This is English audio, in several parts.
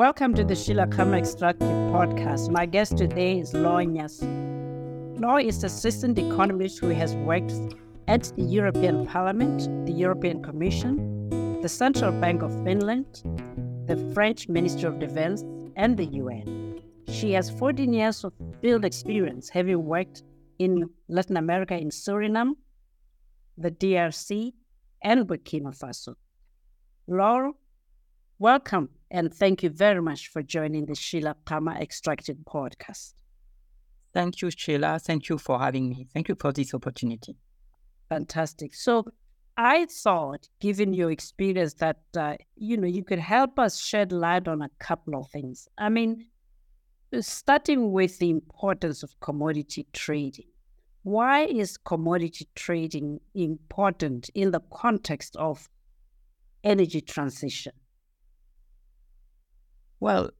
Welcome to the Sheila Kama Extractive Podcast. My guest today is Laure Gnassou. Laure is assistant economist who has worked at the European Parliament, the European Commission, the Central Bank of Finland, the French Ministry of Defense, and the UN. She has 14 years of field experience, having worked in Latin America in Suriname, the DRC, and Burkina Faso. Laure, welcome. And thank you very much for joining the Sheila Kama Extractive Podcast. Thank you, Sheila. Thank you for having me. Thank you for this opportunity. Fantastic. So I thought, given your experience, that, you could help us shed light on a couple of things. I mean, starting with the importance of commodity trading. Why is commodity trading important in the context of energy transition? Well,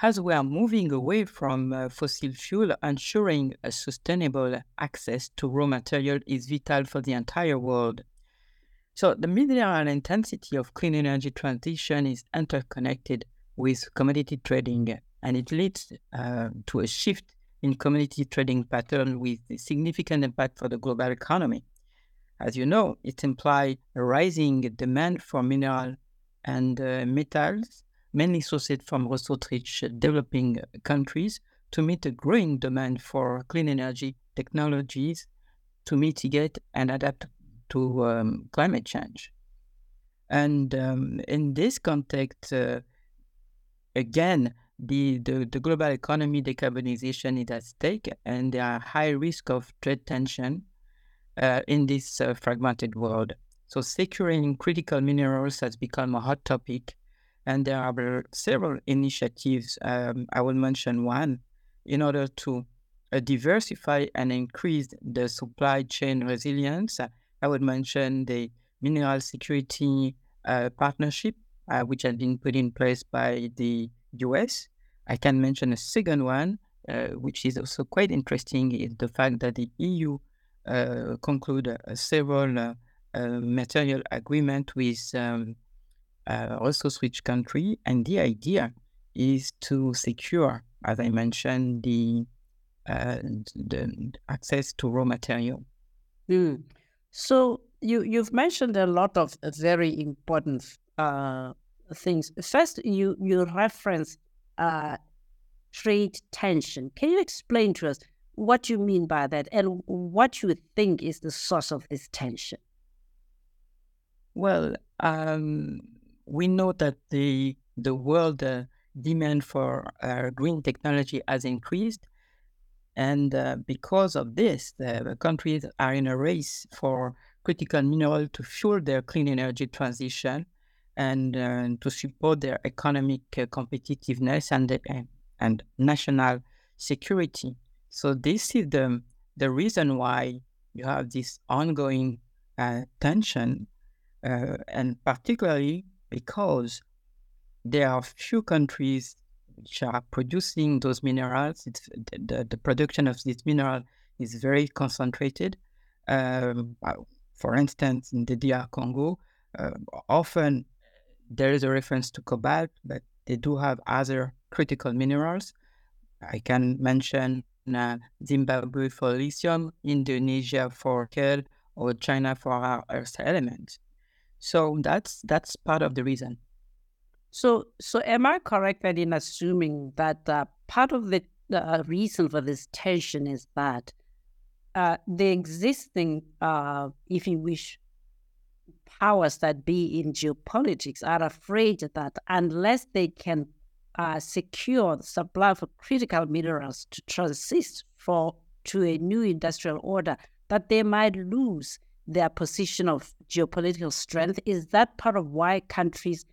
as we are moving away from fossil fuel, ensuring a sustainable access to raw material is vital for the entire world. So the mineral intensity of clean energy transition is interconnected with commodity trading, and it leads to a shift in commodity trading pattern with significant impact for the global economy. As you know, it implies a rising demand for mineral and metals, mainly sourced from resource-rich developing countries, to meet a growing demand for clean energy technologies to mitigate and adapt to climate change. And in this context, again, the global economy decarbonization is at stake, and there are high risk of trade tension in this fragmented world. So securing critical minerals has become a hot topic, and there are several initiatives, I will mention one, in order to diversify and increase the supply chain resilience. I would mention the Mineral Security Partnership, which has been put in place by the US. I can mention a second one, which is also quite interesting, is the fact that the EU concluded several material agreements with resource-rich country, and the idea is to secure, as I mentioned, the access to raw material. Mm. So you've mentioned a lot of very important things. First, you referenced trade tension. Can you explain to us what you mean by that and what you think is the source of this tension? Well, we know that the world demand for green technology has increased, and because of this, the countries are in a race for critical mineral to fuel their clean energy transition and to support their economic competitiveness and national security. So this is the reason why you have this ongoing tension, and particularly because there are few countries which are producing those minerals. It's the production of this mineral is very concentrated. For instance, in the DR Congo, often there is a reference to cobalt, but they do have other critical minerals. I can mention Zimbabwe for lithium, Indonesia for nickel, or China for our earth elements. So that's part of the reason. So am I correct that in assuming that part of the reason for this tension is that the existing, if you wish, powers that be in geopolitics are afraid that unless they can secure the supply of critical minerals to transit to a new industrial order, that they might lose their position of geopolitical strength? Is that part of why countries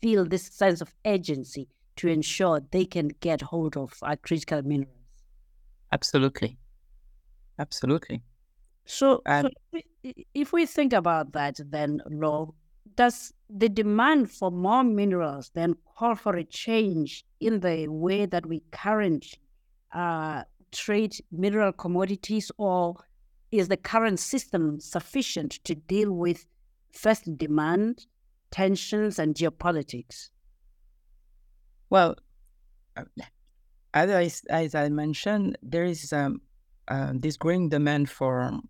feel this sense of urgency to ensure they can get hold of critical minerals? Absolutely. So if we think about that, then, Laure, does the demand for more minerals then call for a change in the way that we currently trade mineral commodities, or is the current system sufficient to deal with first demand, tensions, and geopolitics? Well, as I mentioned, there is this growing demand for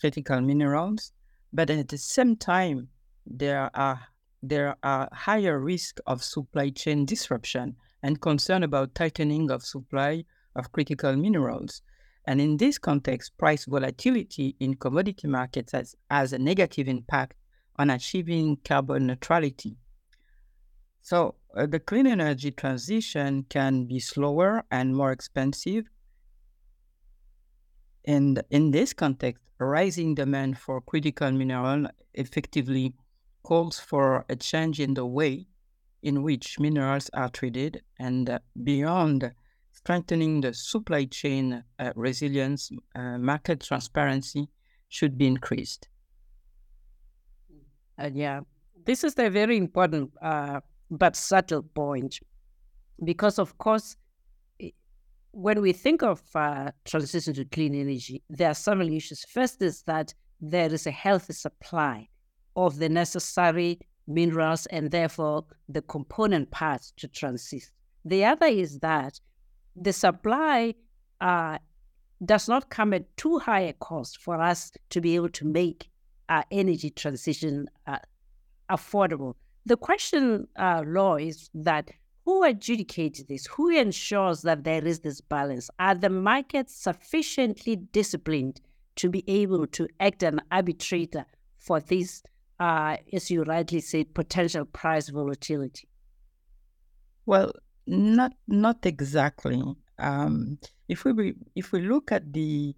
critical minerals, but at the same time, there are higher risk of supply chain disruption and concern about tightening of supply of critical minerals. And in this context, price volatility in commodity markets has a negative impact on achieving carbon neutrality. So the clean energy transition can be slower and more expensive. And in this context, rising demand for critical mineral effectively calls for a change in the way in which minerals are treated, and beyond strengthening the supply chain resilience, market transparency should be increased. This is a very important but subtle point, because of course, when we think of transition to clean energy, there are several issues. First is that there is a healthy supply of the necessary minerals and therefore the component parts to transit. The other is that the supply does not come at too high a cost for us to be able to make our energy transition affordable. The question, Laure, is that who adjudicates this? Who ensures that there is this balance? Are the markets sufficiently disciplined to be able to act as an arbitrator for this, as you rightly said, potential price volatility? Well, not exactly. If we look at the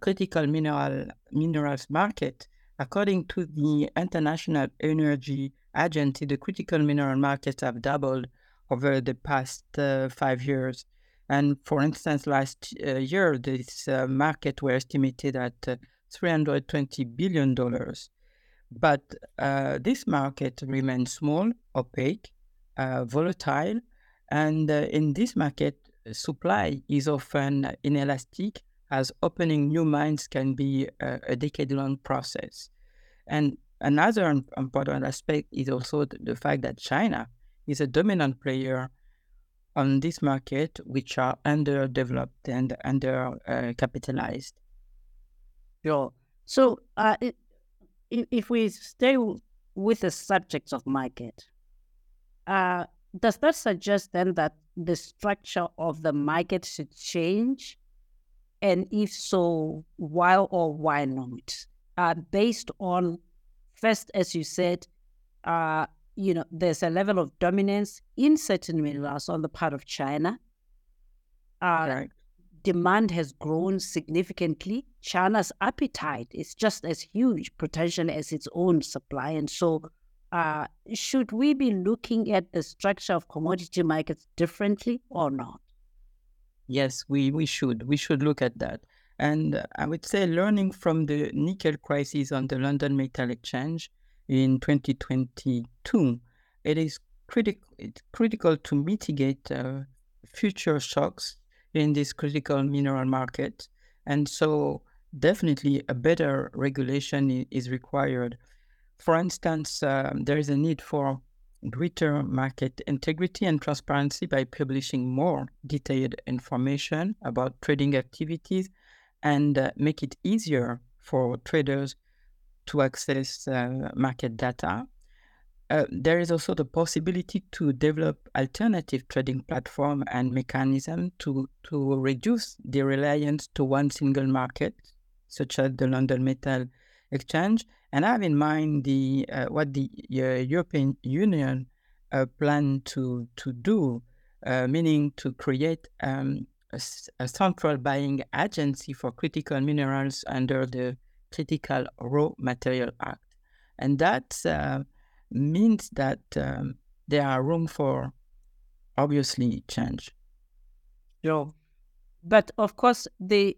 critical minerals market, according to the International Energy Agency, the critical mineral markets have doubled over the past 5 years. And for instance, last year, this market were estimated at $320 billion. But this market remains small, opaque, volatile, and in this market, supply is often inelastic, as opening new mines can be a decade-long process. And another important aspect is also the fact that China is a dominant player on this market, which are underdeveloped and undercapitalized. Sure. So if we stay with the subject of market, does that suggest then that the structure of the market should change? And if so, why or why not? Based on, first, as you said, there's a level of dominance in certain minerals on the part of China. Right. Demand has grown significantly. China's appetite is just as huge, potentially, as its own supply. And so should we be looking at the structure of commodity markets differently or not? Yes, we should. We should look at that. And I would say learning from the nickel crisis on the London Metal Exchange in 2022, it's critical to mitigate future shocks in this critical mineral market. And so definitely a better regulation is required. For instance, there is a need for greater market integrity and transparency by publishing more detailed information about trading activities and make it easier for traders to access market data. There is also the possibility to develop alternative trading platform and mechanism to reduce the reliance to one single market, such as the London Metal Exchange, and have in mind what the European Union plan to do, meaning to create a central buying agency for critical minerals under the Critical Raw Materials Act. And that means that there are room for, obviously, change. Sure. But of course, the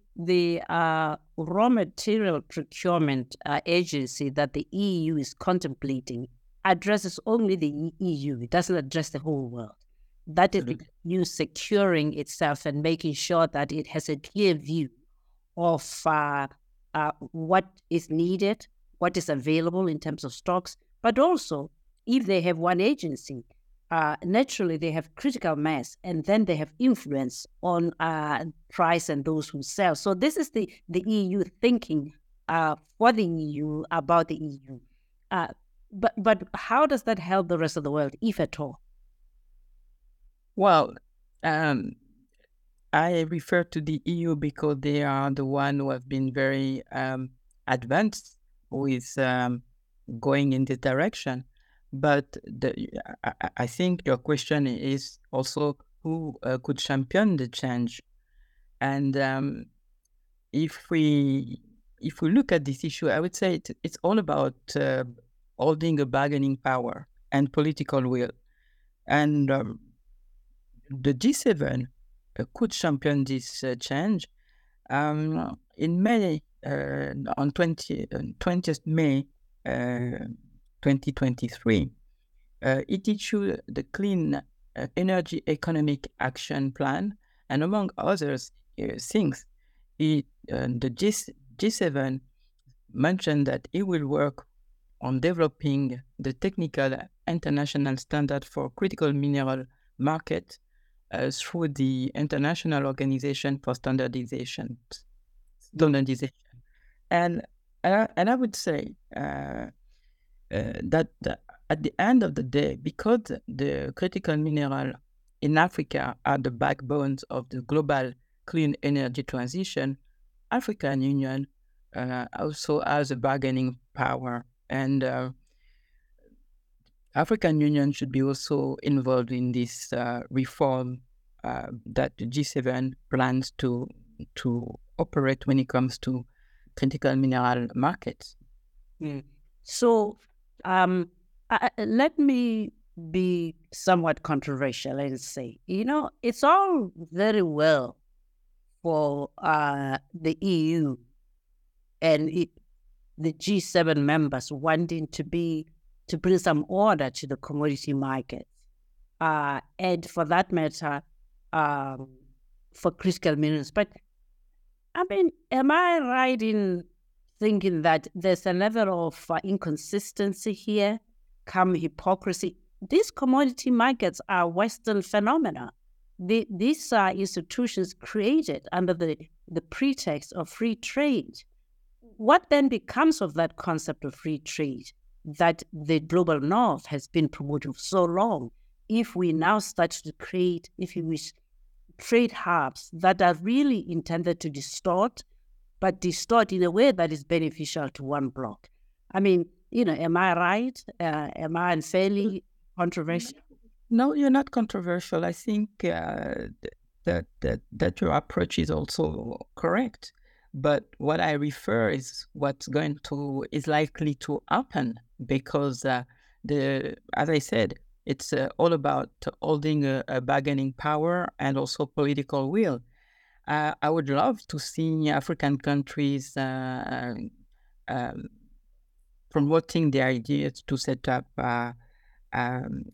raw material procurement agency that the EU is contemplating addresses only the EU. It doesn't address the whole world. That is the EU securing itself and making sure that it has a clear view of what is needed, what is available in terms of stocks, but also if they have one agency naturally they have critical mass, and then they have influence on price and those who sell. So this is the EU thinking for the EU, about the EU. But how does that help the rest of the world, if at all? Well, I refer to the EU because they are the one who have been very advanced with going in this direction. But I think your question is also who could champion the change. And if we look at this issue, I would say it's all about holding a bargaining power and political will. And the G7 could champion this change. In May, on 20th May 2023, it issued the Clean Energy Economic Action Plan, and among others things, the G7 mentioned that it will work on developing the technical international standard for critical mineral market through the International Organization for Standardization. And I would say that at the end of the day, because the critical mineral in Africa are the backbones of the global clean energy transition, African Union also has a bargaining power, and African Union should be also involved in this reform that the G7 plans to operate when it comes to critical mineral markets. Mm. So let me be somewhat controversial and say, it's all very well for the EU and the G7 members wanting to bring some order to the commodity market, and for that matter, for critical minerals. But I mean, am I right in thinking that there's a level of inconsistency here, come hypocrisy? These commodity markets are Western phenomena. These are institutions created under the pretext of free trade. What then becomes of that concept of free trade that the global north has been promoting for so long, if we now start to create, if you wish, trade hubs that are really intended to distort, but distort in a way that is beneficial to one bloc? I mean, am I right? Am I unfairly controversial? No, you're not controversial. I think that your approach is also correct. But what I refer is what's likely to happen, because as I said, it's all about holding a bargaining power and also political will. I would love to see African countries promoting the idea to set up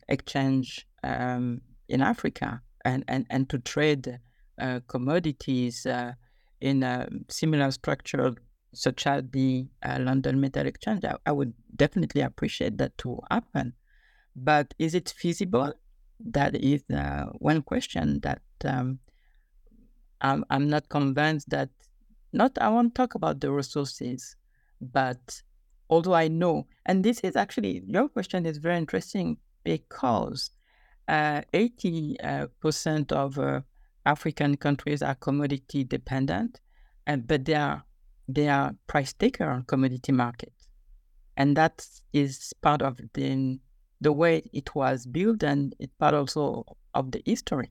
exchange in Africa and to trade commodities in a similar structure, such as the London Metal Exchange. I would definitely appreciate that to happen. But is it feasible? That is one question that I'm not convinced that, I won't talk about the resources, but although I know, and this is actually, your question is very interesting, because 80% of African countries are commodity dependent, but they are price taker on commodity market. And that is part of the way it was built, and it's part also of the history.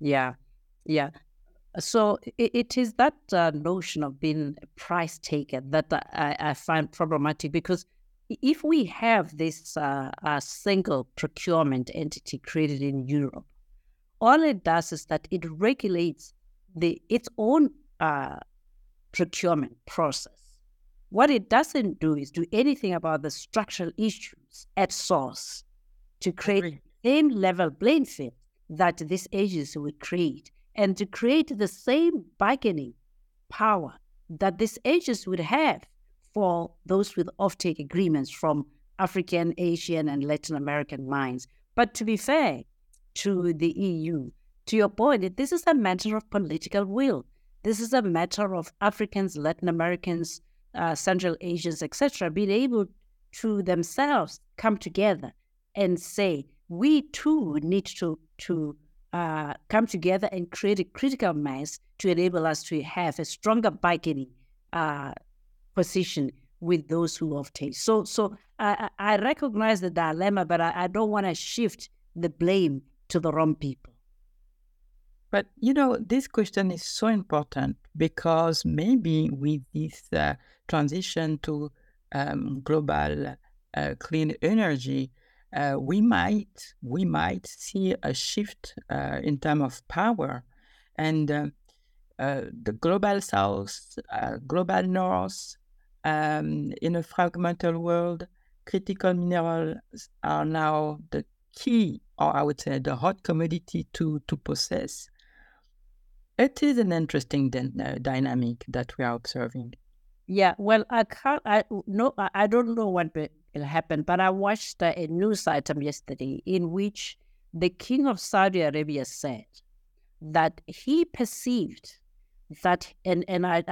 Yeah, yeah. So it is that notion of being a price taker that I find problematic, because if we have this single procurement entity created in Europe, all it does is that it regulates its own procurement process. What it doesn't do is do anything about the structural issues at source to create the same level playing field that this agency would create, and to create the same bargaining power that this agency would have for those with offtake agreements from African, Asian, and Latin American mines, But to be fair to the EU, to your point, this is a matter of political will. This is a matter of Africans, Latin Americans, Central Asians, etc., being able to themselves come together and say, we too need to come together and create a critical mass to enable us to have a stronger bargaining position with those who offtake. So I recognize the dilemma, but I don't want to shift the blame to the wrong people. But, you know, this question is so important because maybe with this transition to global clean energy, we might see a shift in terms of power. And the global south, global north, in a fragmented world, critical minerals are now the key, or I would say the hot commodity to possess. It is an interesting dynamic that we are observing. Yeah, well, I don't know what will happen, but I watched a news item yesterday in which the king of Saudi Arabia said that he perceived that, and I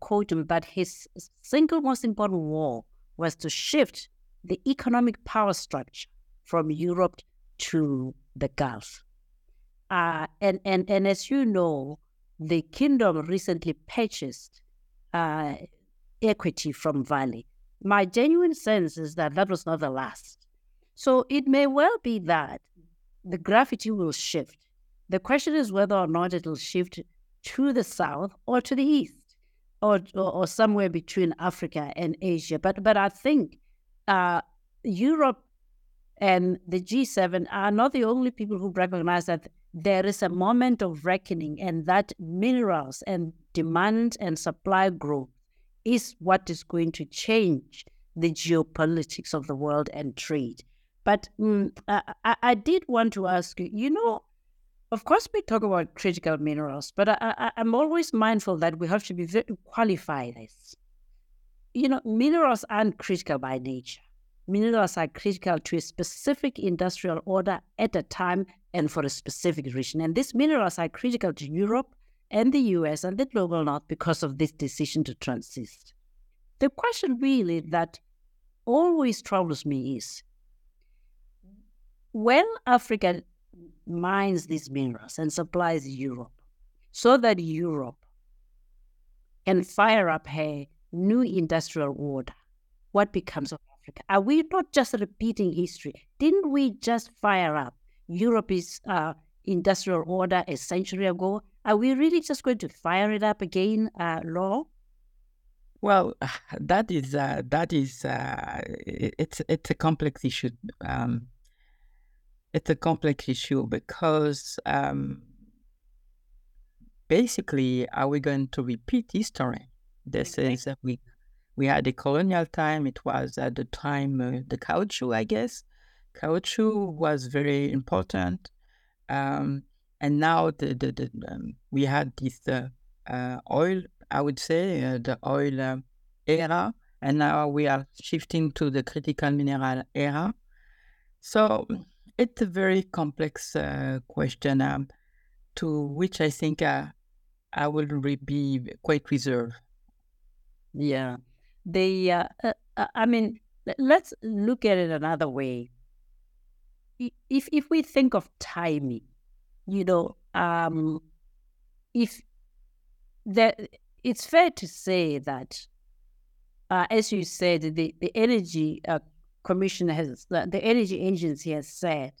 quote him, that his single most important war was to shift the economic power structure from Europe to the Gulf. And as you know, the kingdom recently purchased equity from Vale. My genuine sense is that was not the last. So it may well be that the gravity will shift. The question is whether or not it will shift to the south or to the east or somewhere between Africa and Asia. But I think Europe and the G7 are not the only people who recognize that there is a moment of reckoning and that minerals and demand and supply growth is what is going to change the geopolitics of the world and trade. But I did want to ask you, you know, of course we talk about critical minerals, but I'm always mindful that we have to be very qualify this. You know, minerals aren't critical by nature. Minerals are critical to a specific industrial order at a time and for a specific region. And these minerals are critical to Europe and the US and the global north because of this decision to transist. The question really that always troubles me is, when Africa mines these minerals and supplies Europe so that Europe can fire up her new industrial order, what becomes of Africa? Are we not just repeating history? Didn't we just fire up Europe's industrial order a century ago? Are we really just going to fire it up again, Laure? Well, it's a complex issue. It's a complex issue because basically, are we going to repeat history? This is that we had a colonial time. It was at the time the caoutchouc, I guess. Caoutchouc was very important, and now we had this oil. I would say the oil era, and now we are shifting to the critical mineral era. So it's a very complex question to which I think I will be quite reserved. Yeah. I mean, let's look at it another way. If we think of timing, you know, it's fair to say that, as you said, the Energy Commission has, the Energy Agency has said,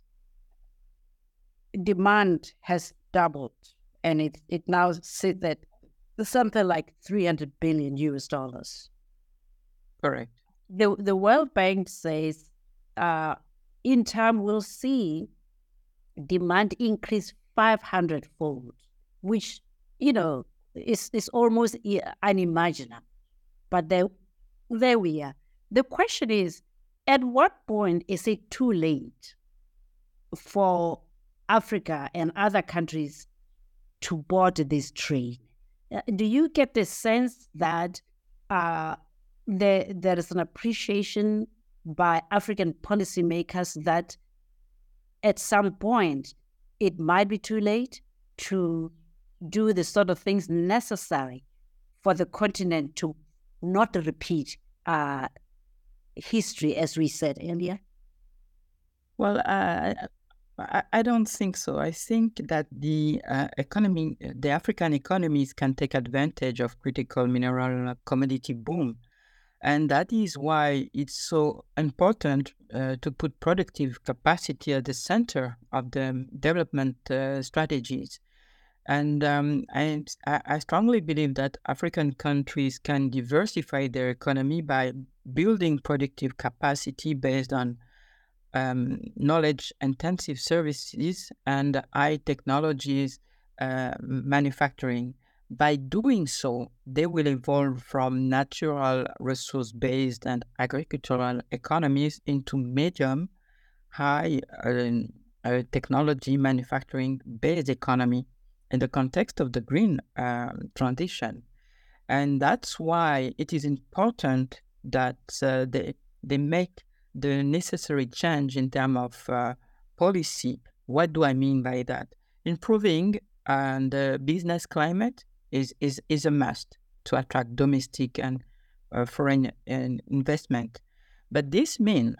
demand has doubled, and it now sits at something like $300 billion. Correct. The World Bank says, in time we'll see demand increase 500-fold, which, you know, is almost unimaginable. But there we are. The question is, at what point is it too late for Africa and other countries to board this train? Do you get the sense that there is an appreciation by African policymakers that at some point, it might be too late to do the sort of things necessary for the continent to not repeat history, as we said earlier? Well, I don't think so. I think that the economy, the African economies can take advantage of critical mineral commodity boom. And that is why it's so important to put productive capacity at the center of the development strategies. And I strongly believe that African countries can diversify their economy by building productive capacity based on knowledge-intensive services and high technologies manufacturing. By doing so, they will evolve from natural resource-based and agricultural economies into medium, high technology manufacturing-based economy in the context of the green transition. And that's why it is important that they make the necessary change in terms of policy. What do I mean by that? Improving the business climate is a must to attract domestic and foreign investment. But this means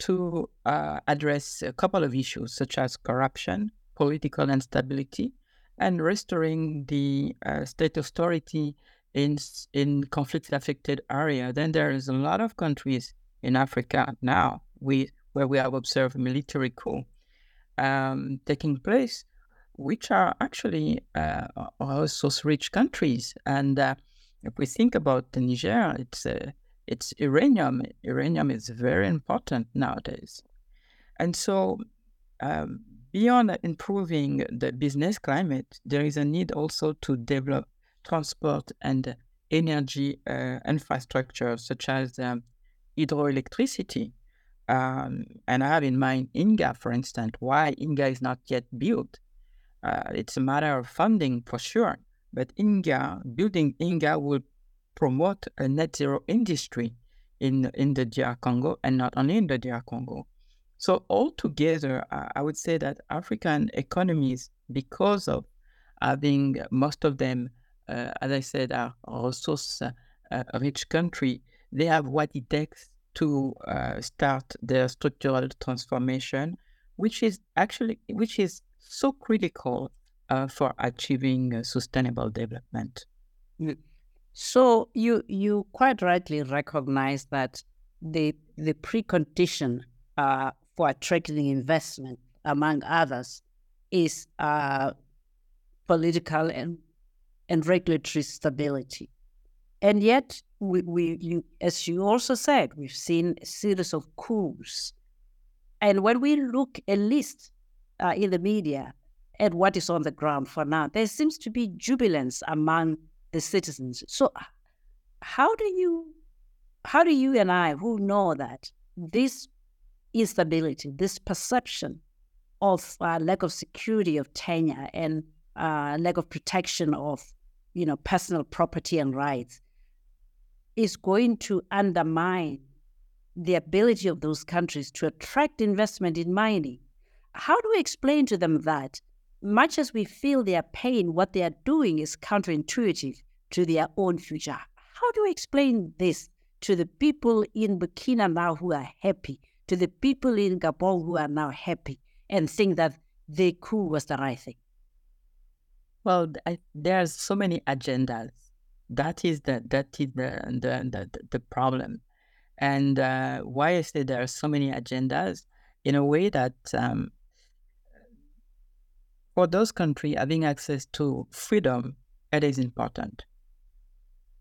to address a couple of issues such as corruption, political instability, and restoring the state authority in conflict-affected areas. Then there is a lot of countries in Africa now where we have observed military coup taking place, which are actually resource-rich countries. And if we think about Niger, it's uranium. Uranium is very important nowadays. And so beyond improving the business climate, there is a need also to develop transport and energy infrastructure, such as hydroelectricity. And I have in mind Inga, for instance. Why Inga is not yet built? It's a matter of funding for sure, but building Inga will promote a net zero industry in the DR Congo, and not only in the DR Congo. So altogether, I would say that African economies, because of having most of them, as I said, are resource-rich country, they have what it takes to start their structural transformation, which is so critical for achieving sustainable development. So you quite rightly recognize that the precondition for attracting investment, among others, is political and regulatory stability. And yet, we as you also said, we've seen a series of coups. And when we look at least in the media at what is on the ground for now, there seems to be jubilance among the citizens. So how do you and I, who know that this instability, this perception of lack of security of tenure and lack of protection of personal property and rights, is going to undermine the ability of those countries to attract investment in mining? How do we explain to them that, much as we feel their pain, what they are doing is counterintuitive to their own future? How do we explain this to the people in Burkina now who are happy, to the people in Gabon who are now happy and think that the coup was the right thing? Well, there are so many agendas. That is the problem. And why I say there are so many agendas, in a way that for those countries, having access to freedom, it is important.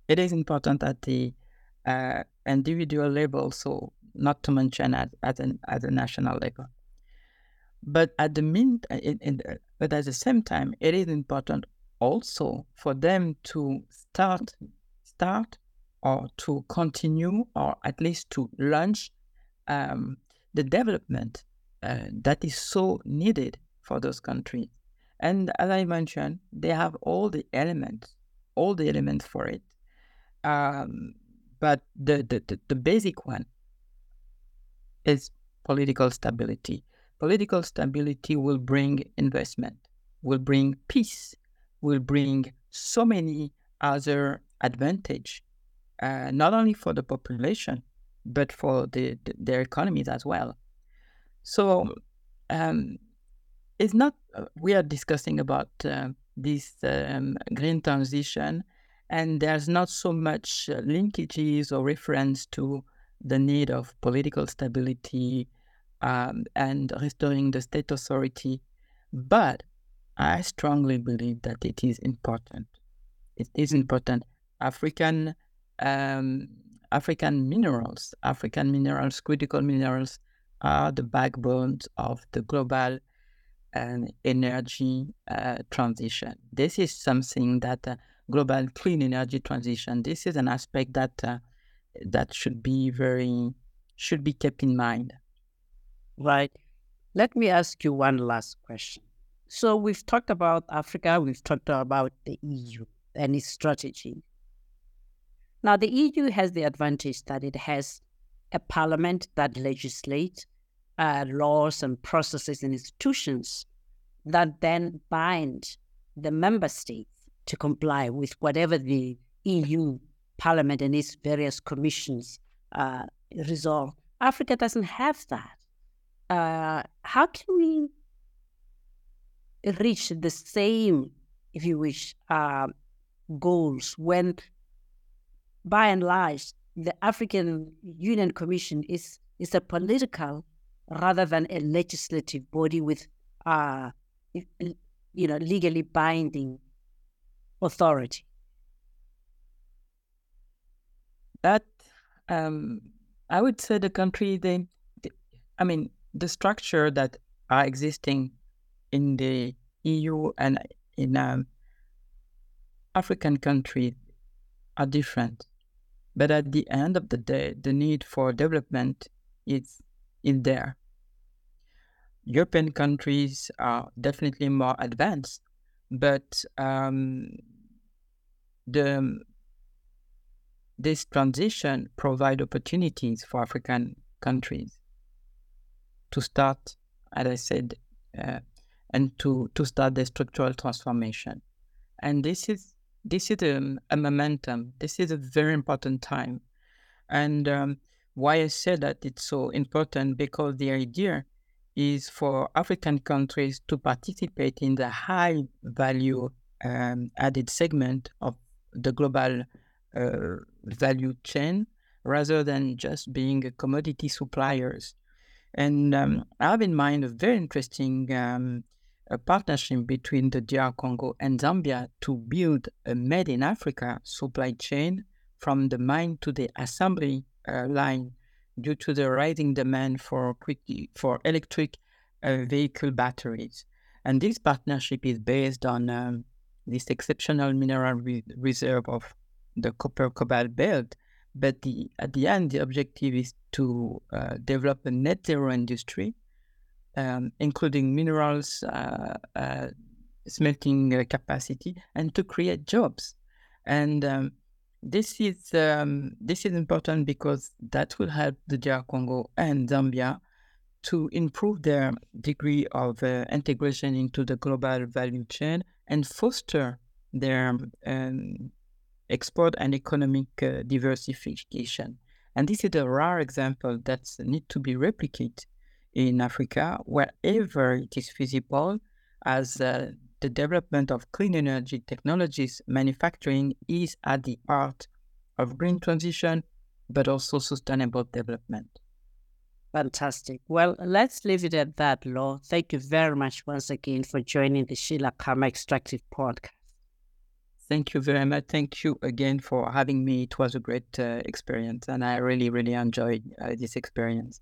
It is important at the individual level, so not to mention at a national level. But at the same time, it is important also for them to start or to continue, or at least to launch the development that is so needed for those countries. And as I mentioned, they have all the elements for it. But the basic one is political stability. Political stability will bring investment, will bring peace, will bring so many other advantage, not only for the population, but for their economies as well. So it's not, we are discussing about this green transition, and there's not so much linkages or reference to the need of political stability and restoring the state authority. But I strongly believe that it is important. It is important. African minerals, critical minerals, are the backbones of the global and energy transition. This is something that global clean energy transition. This is an aspect that that should be kept in mind. Right. Let me ask you one last question. So we've talked about Africa. We've talked about the EU and its strategy. Now, the EU has the advantage that it has a parliament that legislates laws and processes and institutions that then bind the member states to comply with whatever the EU parliament and its various commissions resolve. Africa doesn't have that. How can we reach the same, if you wish, goals when, by and large, the African Union Commission is a political rather than a legislative body with, legally binding authority? That, I would say the country, the structure that are existing in the EU and in African countries are different. But at the end of the day, the need for development is there. European countries are definitely more advanced, but this transition provides opportunities for African countries to start, as I said, and to start the structural transformation. And this is a momentum. This is a very important time. And why I say that it's so important, because the idea is for African countries to participate in the high value added segment of the global value chain, rather than just being commodity suppliers. And I have in mind a very interesting partnership between the DR Congo and Zambia to build a made in Africa supply chain from the mine to the assembly line, due to the rising demand for electric vehicle batteries. And this partnership is based on this exceptional mineral reserve of the copper-cobalt belt. But at the end, the objective is to develop a net zero industry, including minerals, smelting capacity, and to create jobs. And this is important because that will help the DR Congo and Zambia to improve their degree of integration into the global value chain and foster their export and economic diversification. And this is a rare example that needs to be replicated in Africa wherever it is feasible, as the development of clean energy technologies, manufacturing is at the heart of green transition, but also sustainable development. Fantastic. Well, let's leave it at that, Laure. Thank you very much once again for joining the Sheila Kama Extractive Podcast. Thank you very much. Thank you again for having me. It was a great experience, and I really, really enjoyed this experience.